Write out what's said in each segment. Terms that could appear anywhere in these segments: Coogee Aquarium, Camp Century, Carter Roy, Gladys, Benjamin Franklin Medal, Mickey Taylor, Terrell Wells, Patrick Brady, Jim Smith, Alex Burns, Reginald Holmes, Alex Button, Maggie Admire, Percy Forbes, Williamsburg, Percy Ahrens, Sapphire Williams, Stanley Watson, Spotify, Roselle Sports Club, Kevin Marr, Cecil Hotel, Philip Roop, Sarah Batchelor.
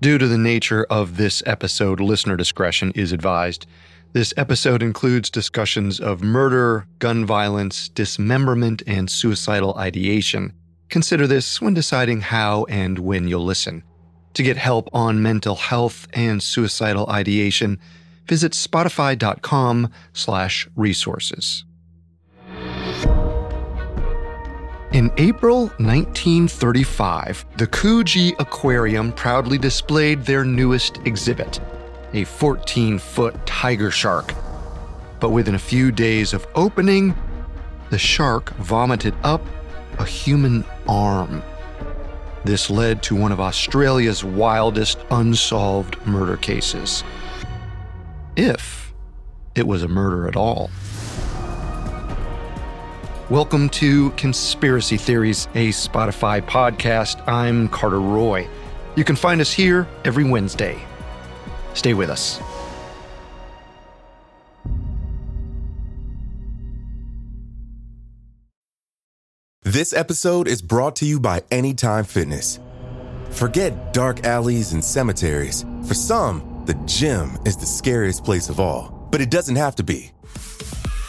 Due to the nature of this episode, listener discretion is advised. This episode includes discussions of murder, gun violence, dismemberment, and suicidal ideation. Consider this when deciding how and when you'll listen. To get help on mental health and suicidal ideation, visit spotify.com/resources. In April 1935, the Coogee Aquarium proudly displayed their newest exhibit, a 14-foot tiger shark. But within a few days of opening, the shark vomited up a human arm. This led to one of Australia's wildest unsolved murder cases. If it was a murder at all. Welcome to Conspiracy Theories, a Spotify podcast. I'm Carter Roy. You can find us here every Wednesday. Stay with us. This episode is brought to you by Anytime Fitness. Forget dark alleys and cemeteries. For some, the gym is the scariest place of all, but it doesn't have to be.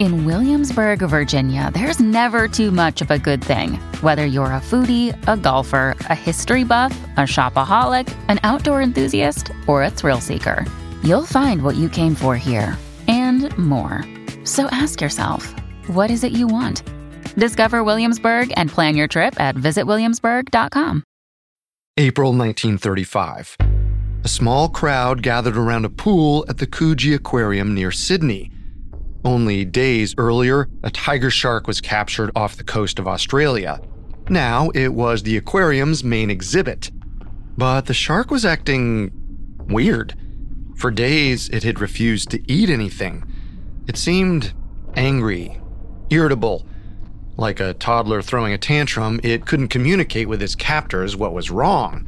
In Williamsburg, Virginia, there's never too much of a good thing. Whether you're a foodie, a golfer, a history buff, a shopaholic, an outdoor enthusiast, or a thrill seeker, you'll find what you came for here and more. So ask yourself, what is it you want? Discover Williamsburg and plan your trip at visitwilliamsburg.com. April 1935. A small crowd gathered around a pool at the Coogee Aquarium near Sydney. Only days earlier, a tiger shark was captured off the coast of Australia. Now it was the aquarium's main exhibit. But the shark was acting weird. For days, it had refused to eat anything. It seemed angry, irritable. Like a toddler throwing a tantrum, it couldn't communicate with its captors what was wrong.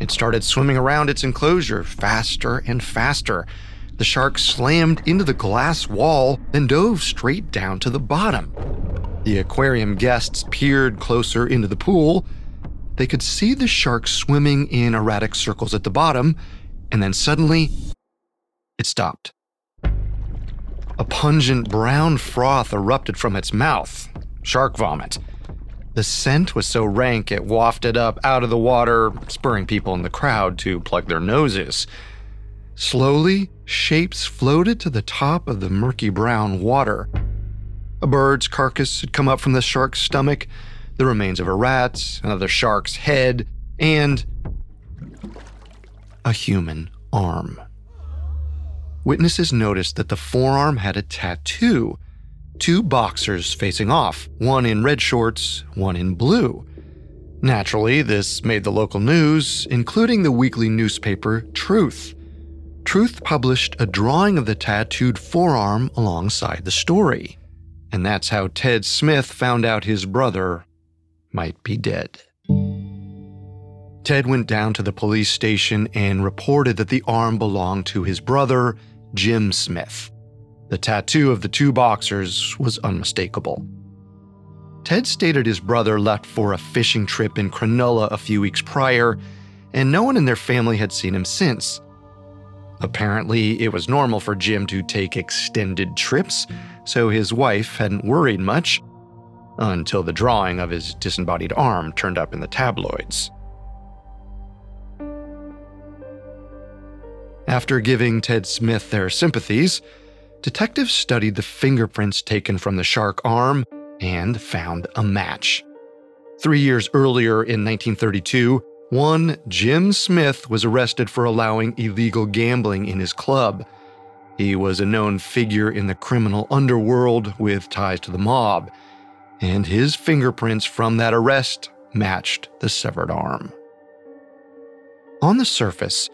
It started swimming around its enclosure faster and faster. The shark slammed into the glass wall and dove straight down to the bottom. The aquarium guests peered closer into the pool. They could see the shark swimming in erratic circles at the bottom, and then suddenly, it stopped. A pungent brown froth erupted from its mouth. Shark vomit. The scent was so rank it wafted up out of the water, spurring people in the crowd to plug their noses. Slowly, shapes floated to the top of the murky brown water. A bird's carcass had come up from the shark's stomach, the remains of a rat, another shark's head, and a human arm. Witnesses noticed that the forearm had a tattoo, two boxers facing off, one in red shorts, one in blue. Naturally, this made the local news, including the weekly newspaper Truth. Truth published a drawing of the tattooed forearm alongside the story. And that's how Ted Smith found out his brother might be dead. Ted went down to the police station and reported that the arm belonged to his brother, Jim Smith. The tattoo of the two boxers was unmistakable. Ted stated his brother left for a fishing trip in Cronulla a few weeks prior, and no one in their family had seen him since. Apparently, it was normal for Jim to take extended trips, so his wife hadn't worried much, until the drawing of his disembodied arm turned up in the tabloids. After giving Ted Smith their sympathies, detectives studied the fingerprints taken from the shark arm and found a match. 3 years earlier in 1932, one Jim Smith was arrested for allowing illegal gambling in his club. He was a known figure in the criminal underworld with ties to the mob, and his fingerprints from that arrest matched the severed arm. On the surface,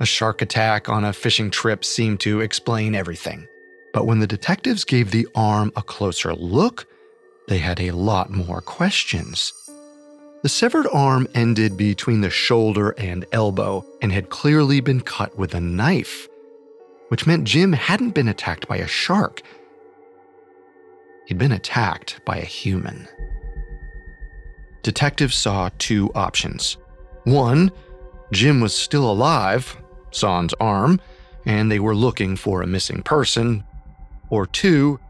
a shark attack on a fishing trip seemed to explain everything. But when the detectives gave the arm a closer look, they had a lot more questions. The severed arm ended between the shoulder and elbow and had clearly been cut with a knife, which meant Jim hadn't been attacked by a shark. He'd been attacked by a human. Detectives saw two options. One, Jim was still alive, sans arm, and they were looking for a missing person. Or two,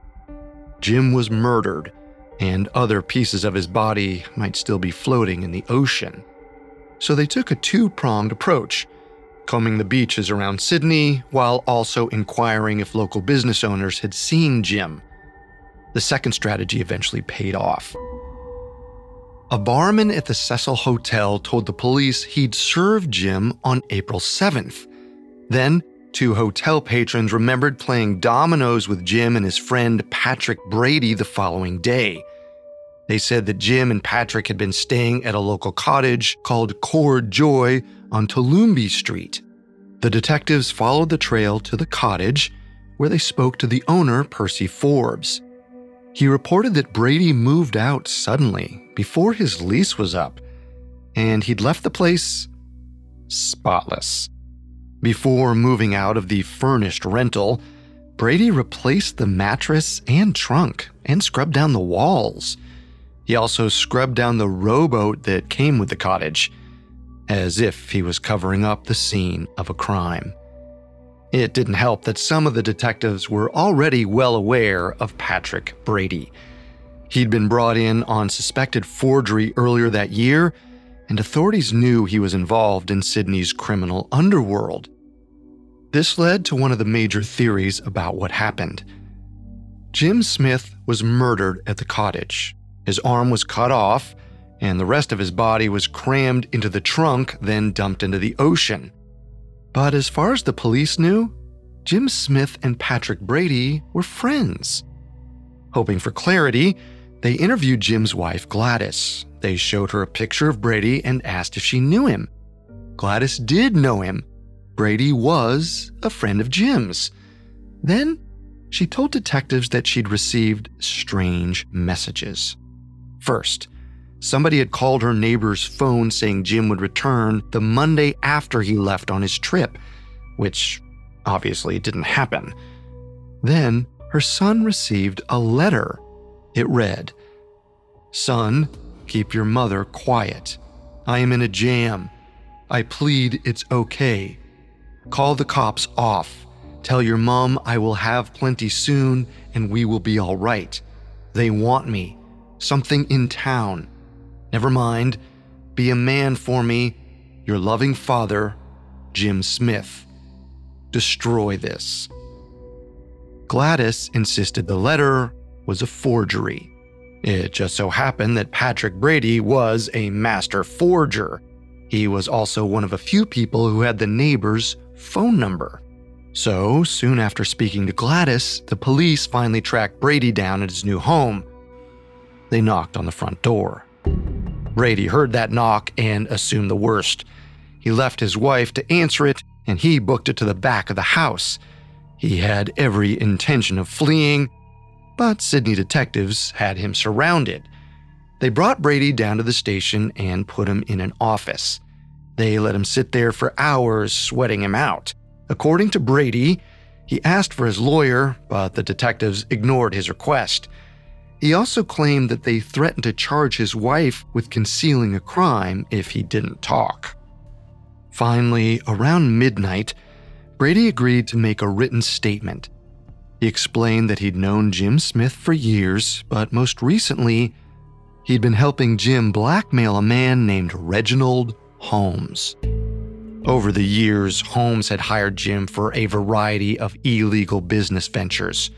Jim was murdered, and other pieces of his body might still be floating in the ocean. So they took a two-pronged approach, combing the beaches around Sydney while also inquiring if local business owners had seen Jim. The second strategy eventually paid off. A barman at the Cecil Hotel told the police he'd served Jim on April 7th. Then, two hotel patrons remembered playing dominoes with Jim and his friend Patrick Brady the following day. They said that Jim and Patrick had been staying at a local cottage called Cord Joy on Toowoomba Street. The detectives followed the trail to the cottage, where they spoke to the owner, Percy Forbes. He reported that Brady moved out suddenly before his lease was up, and he'd left the place spotless. Before moving out of the furnished rental, Brady replaced the mattress and trunk and scrubbed down the walls. He also scrubbed down the rowboat that came with the cottage, as if he was covering up the scene of a crime. It didn't help that some of the detectives were already well aware of Patrick Brady. He'd been brought in on suspected forgery earlier that year, and authorities knew he was involved in Sydney's criminal underworld. This led to one of the major theories about what happened. Jim Smith was murdered at the cottage. His arm was cut off, and the rest of his body was crammed into the trunk, then dumped into the ocean. But as far as the police knew, Jim Smith and Patrick Brady were friends. Hoping for clarity, they interviewed Jim's wife, Gladys. They showed her a picture of Brady and asked if she knew him. Gladys did know him. Brady was a friend of Jim's. Then she told detectives that she'd received strange messages. First, somebody had called her neighbor's phone saying Jim would return the Monday after he left on his trip, which obviously didn't happen. Then her son received a letter. It read, "Son, keep your mother quiet. I am in a jam. I plead it's okay. Call the cops off. Tell your mom I will have plenty soon and we will be all right. They want me. Something in town. Never mind. Be a man for me. Your loving father, Jim Smith. Destroy this." Gladys insisted the letter was a forgery. It just so happened that Patrick Brady was a master forger. He was also one of a few people who had the neighbor's phone number. So, soon after speaking to Gladys, the police finally tracked Brady down at his new home. They knocked on the front door. Brady heard that knock and assumed the worst. He left his wife to answer it, and he booked it to the back of the house. He had every intention of fleeing, but Sydney detectives had him surrounded. They brought Brady down to the station and put him in an office. They let him sit there for hours, sweating him out. According to Brady, he asked for his lawyer, but the detectives ignored his request. He also claimed that they threatened to charge his wife with concealing a crime if he didn't talk. Finally, around midnight, Brady agreed to make a written statement. He explained that he'd known Jim Smith for years, but most recently, he'd been helping Jim blackmail a man named Reginald Holmes. Over the years, Holmes had hired Jim for a variety of illegal business ventures.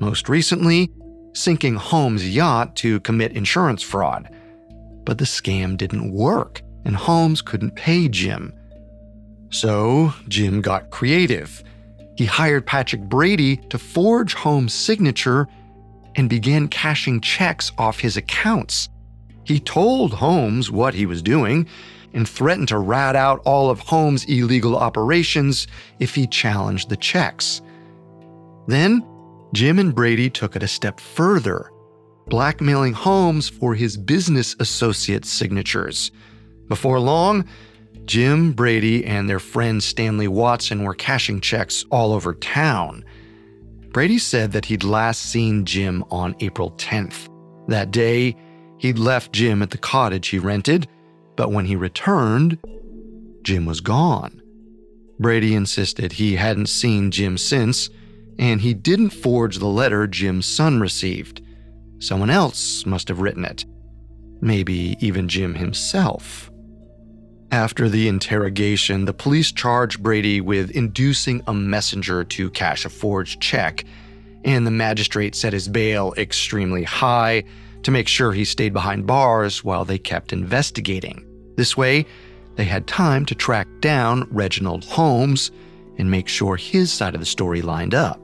Most recently, sinking Holmes' yacht to commit insurance fraud. but the scam didn't work, and Holmes couldn't pay Jim. So Jim got creative. He hired Patrick Brady to forge Holmes' signature and began cashing checks off his accounts. He told Holmes what he was doing and threatened to rat out all of Holmes' illegal operations if he challenged the checks. Then, Jim and Brady took it a step further, blackmailing Holmes for his business associates' signatures. Before long, Jim, Brady, and their friend Stanley Watson were cashing checks all over town. Brady said that he'd last seen Jim on April 10th. That day, he'd left Jim at the cottage he rented, but when he returned, Jim was gone. Brady insisted he hadn't seen Jim since, and he didn't forge the letter Jim's son received. Someone else must have written it. Maybe even Jim himself. After the interrogation, the police charged Brady with inducing a messenger to cash a forged check, and the magistrate set his bail extremely high to make sure he stayed behind bars while they kept investigating. This way, they had time to track down Reginald Holmes and make sure his side of the story lined up.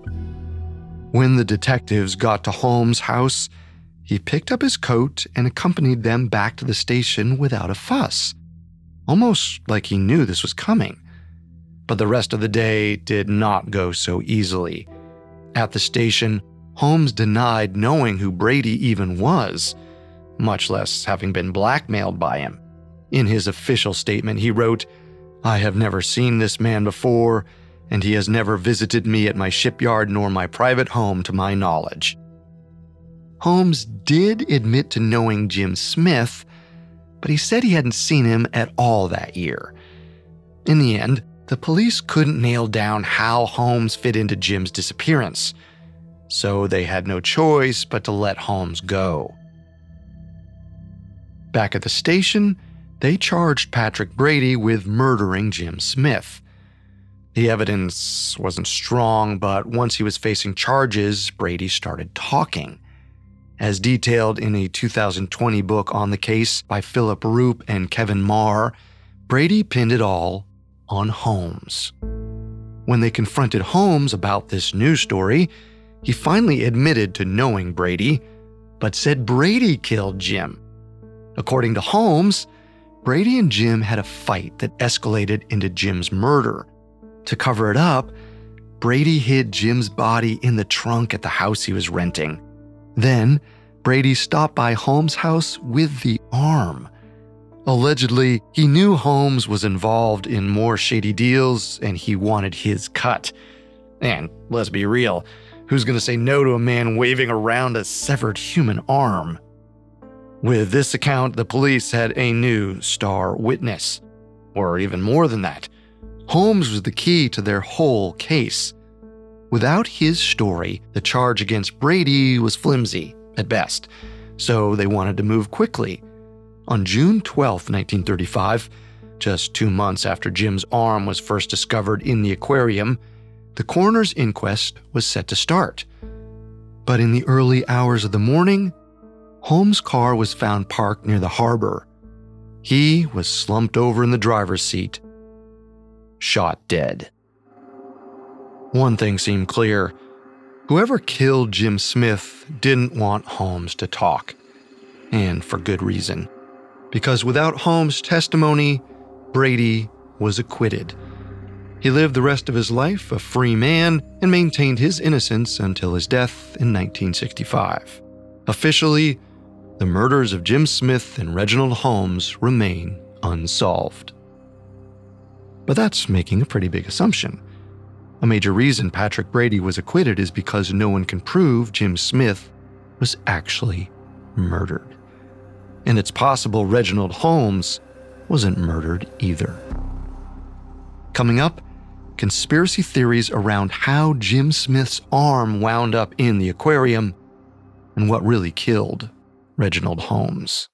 When the detectives got to Holmes' house, he picked up his coat and accompanied them back to the station without a fuss, almost like he knew this was coming. But the rest of the day did not go so easily. At the station, Holmes denied knowing who Brady even was, much less having been blackmailed by him. In his official statement, he wrote, "I have never seen this man before, and he has never visited me at my shipyard nor my private home to my knowledge." Holmes did admit to knowing Jim Smith, but he said he hadn't seen him at all that year. In the end, the police couldn't nail down how Holmes fit into Jim's disappearance, so they had no choice but to let Holmes go. Back at the station, they charged Patrick Brady with murdering Jim Smith. The evidence wasn't strong, but once he was facing charges, Brady started talking. As detailed in a 2020 book on the case by Philip Roop and Kevin Marr, Brady pinned it all on Holmes. When they confronted Holmes about this news story, he finally admitted to knowing Brady, but said Brady killed Jim. According to Holmes, Brady and Jim had a fight that escalated into Jim's murder. To cover it up, Brady hid Jim's body in the trunk at the house he was renting. Then, Brady stopped by Holmes' house with the arm. Allegedly, he knew Holmes was involved in more shady deals and he wanted his cut. And let's be real, who's going to say no to a man waving around a severed human arm? With this account, the police had a new star witness. Or even more than that, Holmes was the key to their whole case. Without his story, the charge against Brady was flimsy, at best, so they wanted to move quickly. On June 12, 1935, just 2 months after Jim's arm was first discovered in the aquarium, the coroner's inquest was set to start. But in the early hours of the morning, Holmes' car was found parked near the harbor. He was slumped over in the driver's seat, shot dead. One thing seemed clear. Whoever killed Jim Smith didn't want Holmes to talk, and for good reason. Because without Holmes' testimony, Brady was acquitted. He lived the rest of his life a free man and maintained his innocence until his death in 1965. Officially, the murders of Jim Smith and Reginald Holmes remain unsolved. But that's making a pretty big assumption. A major reason Patrick Brady was acquitted is because no one can prove Jim Smith was actually murdered. And it's possible Reginald Holmes wasn't murdered either. Coming up, conspiracy theories around how Jim Smith's arm wound up in the aquarium and what really killed Reginald Holmes.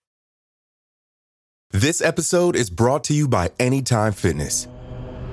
This episode is brought to you by Anytime Fitness.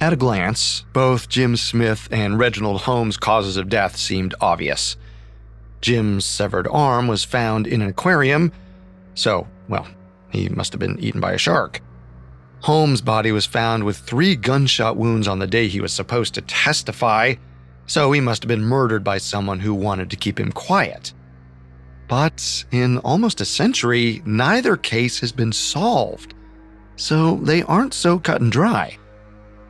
At a glance, both Jim Smith and Reginald Holmes' causes of death seemed obvious. Jim's severed arm was found in an aquarium, so, well, he must have been eaten by a shark. Holmes' body was found with 3 gunshot wounds on the day he was supposed to testify, so he must have been murdered by someone who wanted to keep him quiet. But in almost a century, neither case has been solved, so they aren't so cut and dry.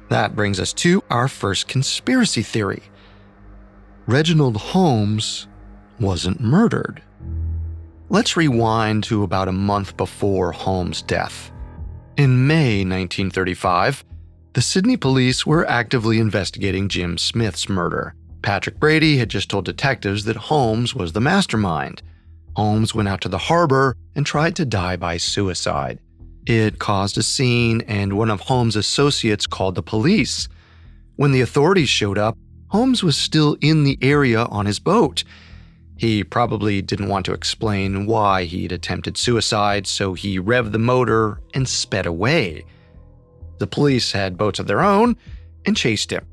That brings us to our first conspiracy theory. Reginald Holmes wasn't murdered. Let's rewind to about a month before Holmes' death. In May 1935, the Sydney police were actively investigating Jim Smith's murder. Patrick Brady had just told detectives that Holmes was the mastermind. Holmes went out to the harbor and tried to die by suicide. It caused a scene, and one of Holmes' associates called the police. When the authorities showed up, Holmes was still in the area on his boat. He probably didn't want to explain why he'd attempted suicide, so he revved the motor and sped away. The police had boats of their own and chased him.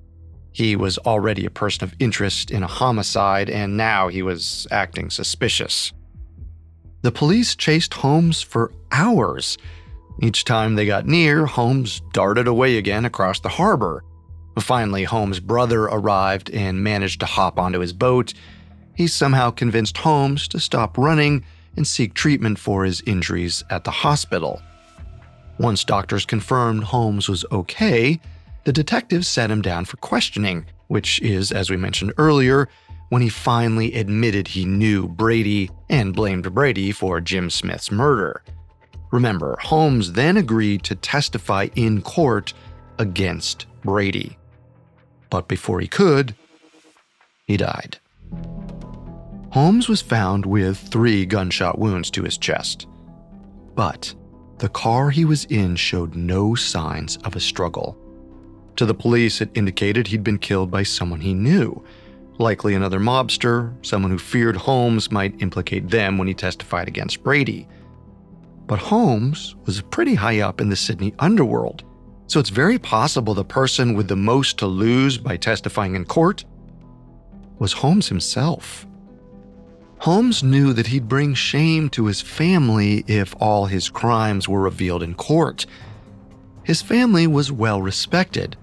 He was already a person of interest in a homicide, and now he was acting suspicious. The police chased Holmes for hours. Each time they got near, Holmes darted away again across the harbor. Finally, Holmes' brother arrived and managed to hop onto his boat. He somehow convinced Holmes to stop running and seek treatment for his injuries at the hospital. Once doctors confirmed Holmes was okay, the detectives sat him down for questioning, which is, as we mentioned earlier, when he finally admitted he knew Brady and blamed Brady for Jim Smith's murder. Remember, Holmes then agreed to testify in court against Brady. But before he could, he died. Holmes was found with 3 gunshot wounds to his chest. But the car he was in showed no signs of a struggle. To the police, it indicated he'd been killed by someone he knew, likely another mobster, someone who feared Holmes might implicate them when he testified against Brady. But Holmes was pretty high up in the Sydney underworld, so it's very possible the person with the most to lose by testifying in court was Holmes himself. Holmes knew that he'd bring shame to his family if all his crimes were revealed in court. His family was well respected,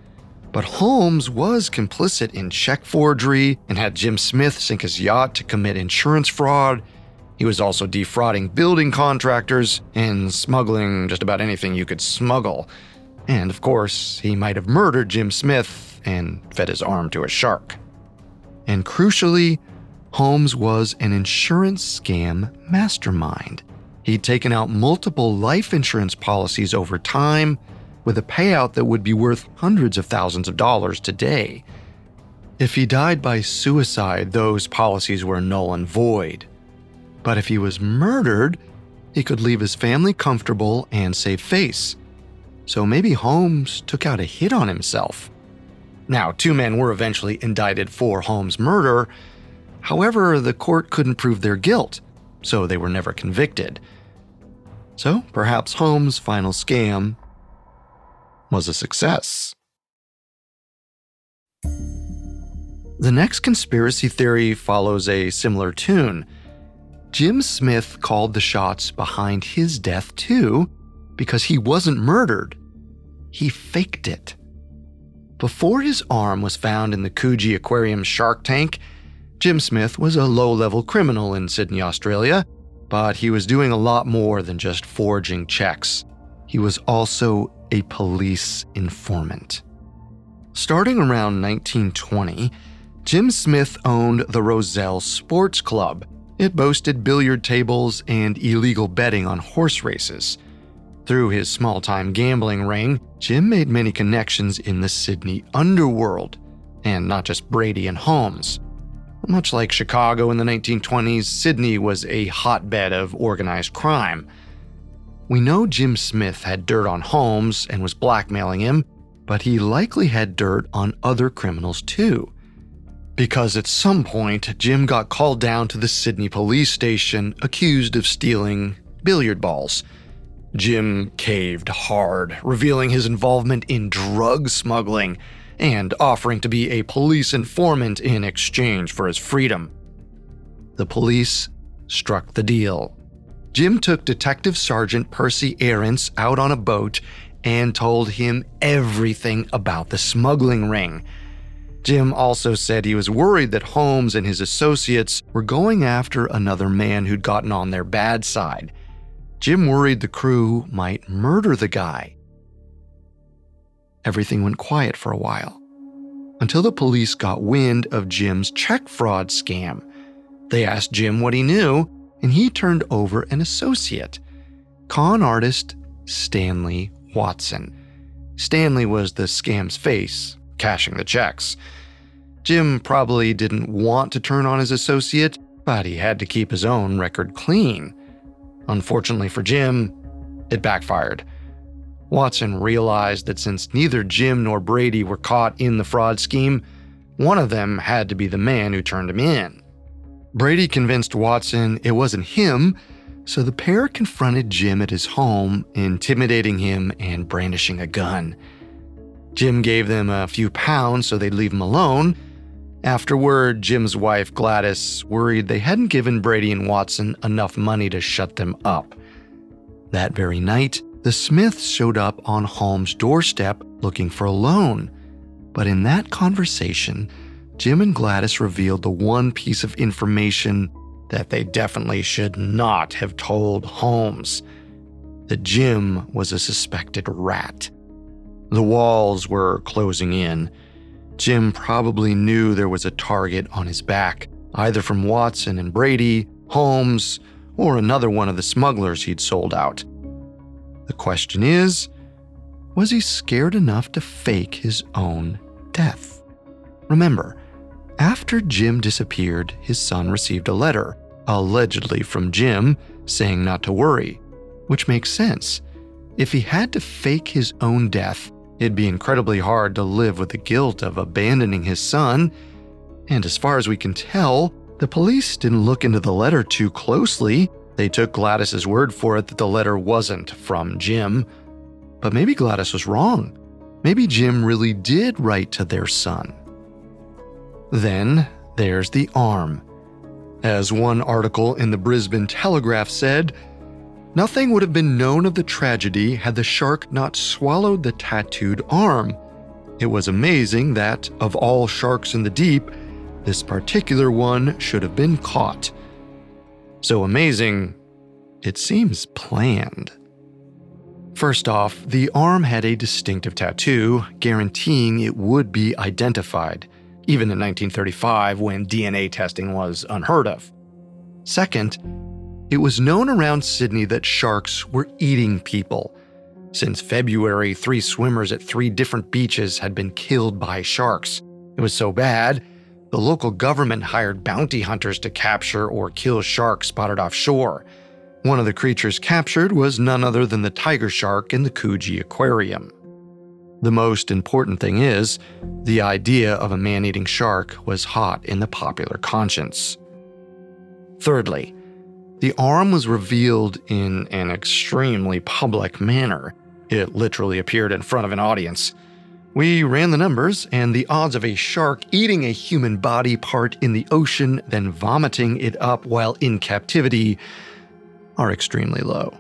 but Holmes was complicit in check forgery and had Jim Smith sink his yacht to commit insurance fraud. He was also defrauding building contractors and smuggling just about anything you could smuggle. And of course, he might have murdered Jim Smith and fed his arm to a shark. And crucially, Holmes was an insurance scam mastermind. He'd taken out multiple life insurance policies over time with a payout that would be worth hundreds of thousands of dollars today. If he died by suicide, those policies were null and void. But if he was murdered, he could leave his family comfortable and save face. So maybe Holmes took out a hit on himself. Now, 2 men were eventually indicted for Holmes' murder. However, the court couldn't prove their guilt, so they were never convicted. So perhaps Holmes' final scam was a success. The next conspiracy theory follows a similar tune. Jim Smith called the shots behind his death, too, because he wasn't murdered. He faked it. Before his arm was found in the Coogee Aquarium shark tank, Jim Smith was a low-level criminal in Sydney, Australia, but he was doing a lot more than just forging checks. He was also a police informant. Starting around 1920, Jim Smith owned the Roselle Sports Club. It boasted billiard tables and illegal betting on horse races. Through his small-time gambling ring, Jim made many connections in the Sydney underworld, and not just Brady and Holmes. Much like Chicago in the 1920s, Sydney was a hotbed of organized crime. We know Jim Smith had dirt on Holmes and was blackmailing him, but he likely had dirt on other criminals too. Because at some point, Jim got called down to the Sydney police station accused of stealing billiard balls. Jim caved hard, revealing his involvement in drug smuggling and offering to be a police informant in exchange for his freedom. The police struck the deal. Jim took Detective Sergeant Percy Ahrens out on a boat and told him everything about the smuggling ring. Jim also said he was worried that Holmes and his associates were going after another man who'd gotten on their bad side. Jim worried the crew might murder the guy. Everything went quiet for a while, until the police got wind of Jim's check fraud scam. They asked Jim what he knew, and he turned over an associate, con artist Stanley Watson. Stanley was the scam's face, cashing the checks. Jim probably didn't want to turn on his associate, but he had to keep his own record clean. Unfortunately for Jim, it backfired. Watson realized that since neither Jim nor Brady were caught in the fraud scheme, one of them had to be the man who turned him in. Brady convinced Watson it wasn't him, so the pair confronted Jim at his home, intimidating him and brandishing a gun. Jim gave them a few pounds so they'd leave him alone. Afterward, Jim's wife, Gladys, worried they hadn't given Brady and Watson enough money to shut them up. That very night, the Smiths showed up on Holmes' doorstep looking for a loan. But in that conversation, Jim and Gladys revealed the one piece of information that they definitely should not have told Holmes, that Jim was a suspected rat. The walls were closing in. Jim probably knew there was a target on his back, either from Watson and Brady, Holmes, or another one of the smugglers he'd sold out. The question is, was he scared enough to fake his own death? Remember, after Jim disappeared, his son received a letter, allegedly from Jim, saying not to worry, which makes sense. If he had to fake his own death, it'd be incredibly hard to live with the guilt of abandoning his son. And as far as we can tell, the police didn't look into the letter too closely. They took Gladys's word for it that the letter wasn't from Jim. But maybe Gladys was wrong. Maybe Jim really did write to their son. Then there's the arm. As one article in the Brisbane Telegraph said, nothing would have been known of the tragedy had the shark not swallowed the tattooed arm. It was amazing that, of all sharks in the deep, this particular one should have been caught. So amazing, it seems planned. First off, the arm had a distinctive tattoo, guaranteeing it would be identified, even in 1935 when DNA testing was unheard of. Second, it was known around Sydney that sharks were eating people. Since February, 3 swimmers at 3 different beaches had been killed by sharks. It was so bad, the local government hired bounty hunters to capture or kill sharks spotted offshore. One of the creatures captured was none other than the tiger shark in the Coogee Aquarium. The most important thing is, the idea of a man-eating shark was hot in the popular conscience. Thirdly, the arm was revealed in an extremely public manner. It literally appeared in front of an audience. We ran the numbers, and the odds of a shark eating a human body part in the ocean, then vomiting it up while in captivity, are extremely low.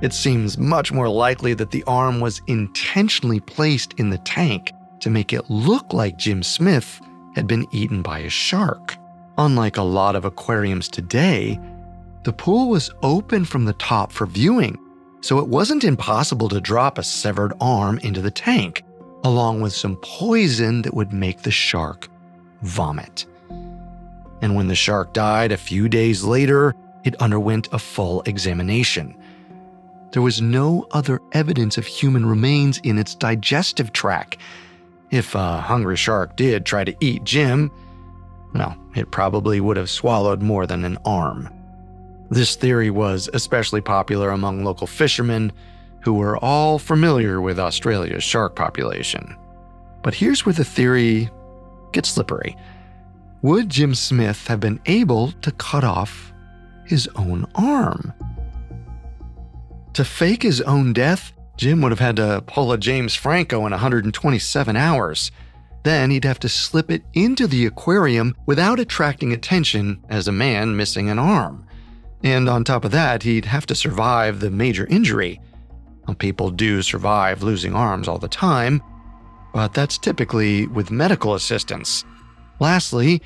It seems much more likely that the arm was intentionally placed in the tank to make it look like Jim Smith had been eaten by a shark. Unlike a lot of aquariums today, the pool was open from the top for viewing, so it wasn't impossible to drop a severed arm into the tank, along with some poison that would make the shark vomit. And when the shark died a few days later, it underwent a full examination. There was no other evidence of human remains in its digestive tract. If a hungry shark did try to eat Jim, well, it probably would have swallowed more than an arm. This theory was especially popular among local fishermen who were all familiar with Australia's shark population. But here's where the theory gets slippery. Would Jim Smith have been able to cut off his own arm? To fake his own death, Jim would have had to pull a James Franco in 127 hours. Then he'd have to slip it into the aquarium without attracting attention as a man missing an arm. And on top of that, he'd have to survive the major injury. Well, people do survive losing arms all the time, but that's typically with medical assistance. Lastly,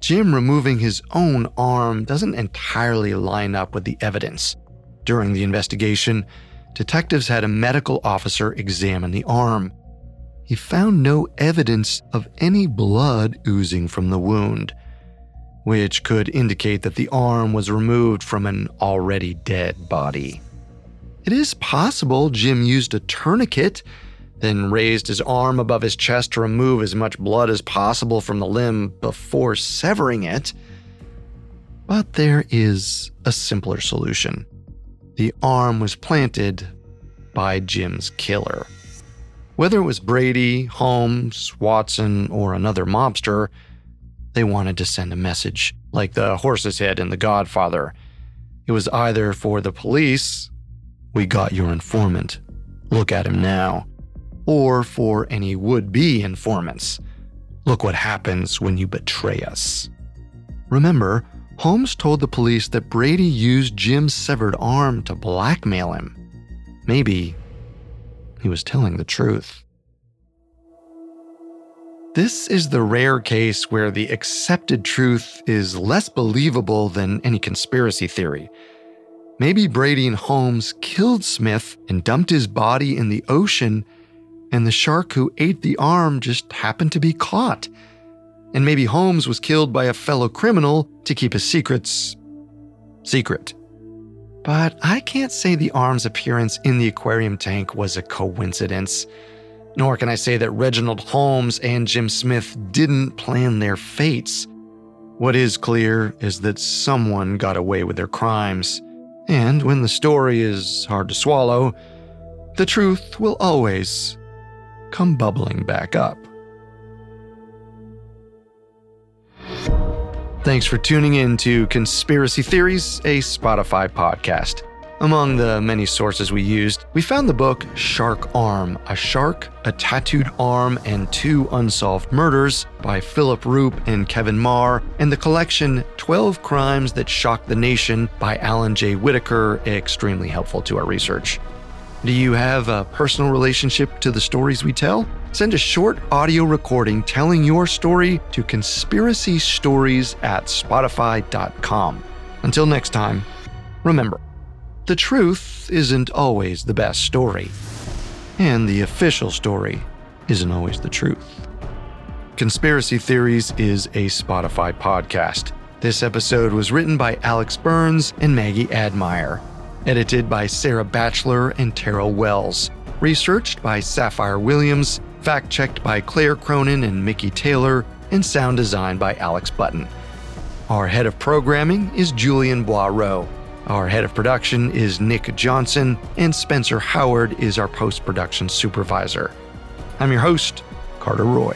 Jim removing his own arm doesn't entirely line up with the evidence. During the investigation, detectives had a medical officer examine the arm. He found no evidence of any blood oozing from the wound, which could indicate that the arm was removed from an already dead body. It is possible Jim used a tourniquet, then raised his arm above his chest to remove as much blood as possible from the limb before severing it. But there is a simpler solution. The arm was planted by Jim's killer. Whether it was Brady, Holmes, Watson, or another mobster, they wanted to send a message, like the horse's head in The Godfather. It was either for the police, "We got your informant, look at him now," or for any would-be informants, "Look what happens when you betray us." Remember, Holmes told the police that Brady used Jim's severed arm to blackmail him. Maybe he was telling the truth. This is the rare case where the accepted truth is less believable than any conspiracy theory. Maybe Brady and Holmes killed Smith and dumped his body in the ocean, and the shark who ate the arm just happened to be caught. And maybe Holmes was killed by a fellow criminal to keep his secrets secret. But I can't say the arm's appearance in the aquarium tank was a coincidence. Nor can I say that Reginald Holmes and Jim Smith didn't plan their fates. What is clear is that someone got away with their crimes. And when the story is hard to swallow, the truth will always come bubbling back up. Thanks for tuning in to Conspiracy Theories, a Spotify podcast. Among the many sources we used, we found the book Shark Arm, A Shark, A Tattooed Arm, and Two Unsolved Murders by Philip Roop and Kevin Marr, and the collection 12 Crimes That Shocked the Nation by Alan J. Whitaker, extremely helpful to our research. Do you have a personal relationship to the stories we tell? Send a short audio recording telling your story to conspiracystories@spotify.com. Until next time, remember, the truth isn't always the best story, and the official story isn't always the truth. Conspiracy Theories is a Spotify podcast. This episode was written by Alex Burns and Maggie Admire, edited by Sarah Batchelor and Terrell Wells, researched by Sapphire Williams, fact-checked by Claire Cronin and Mickey Taylor, and sound designed by Alex Button. Our head of programming is Julian Boireau. Our head of production is Nick Johnson, and Spencer Howard is our post-production supervisor. I'm your host, Carter Roy.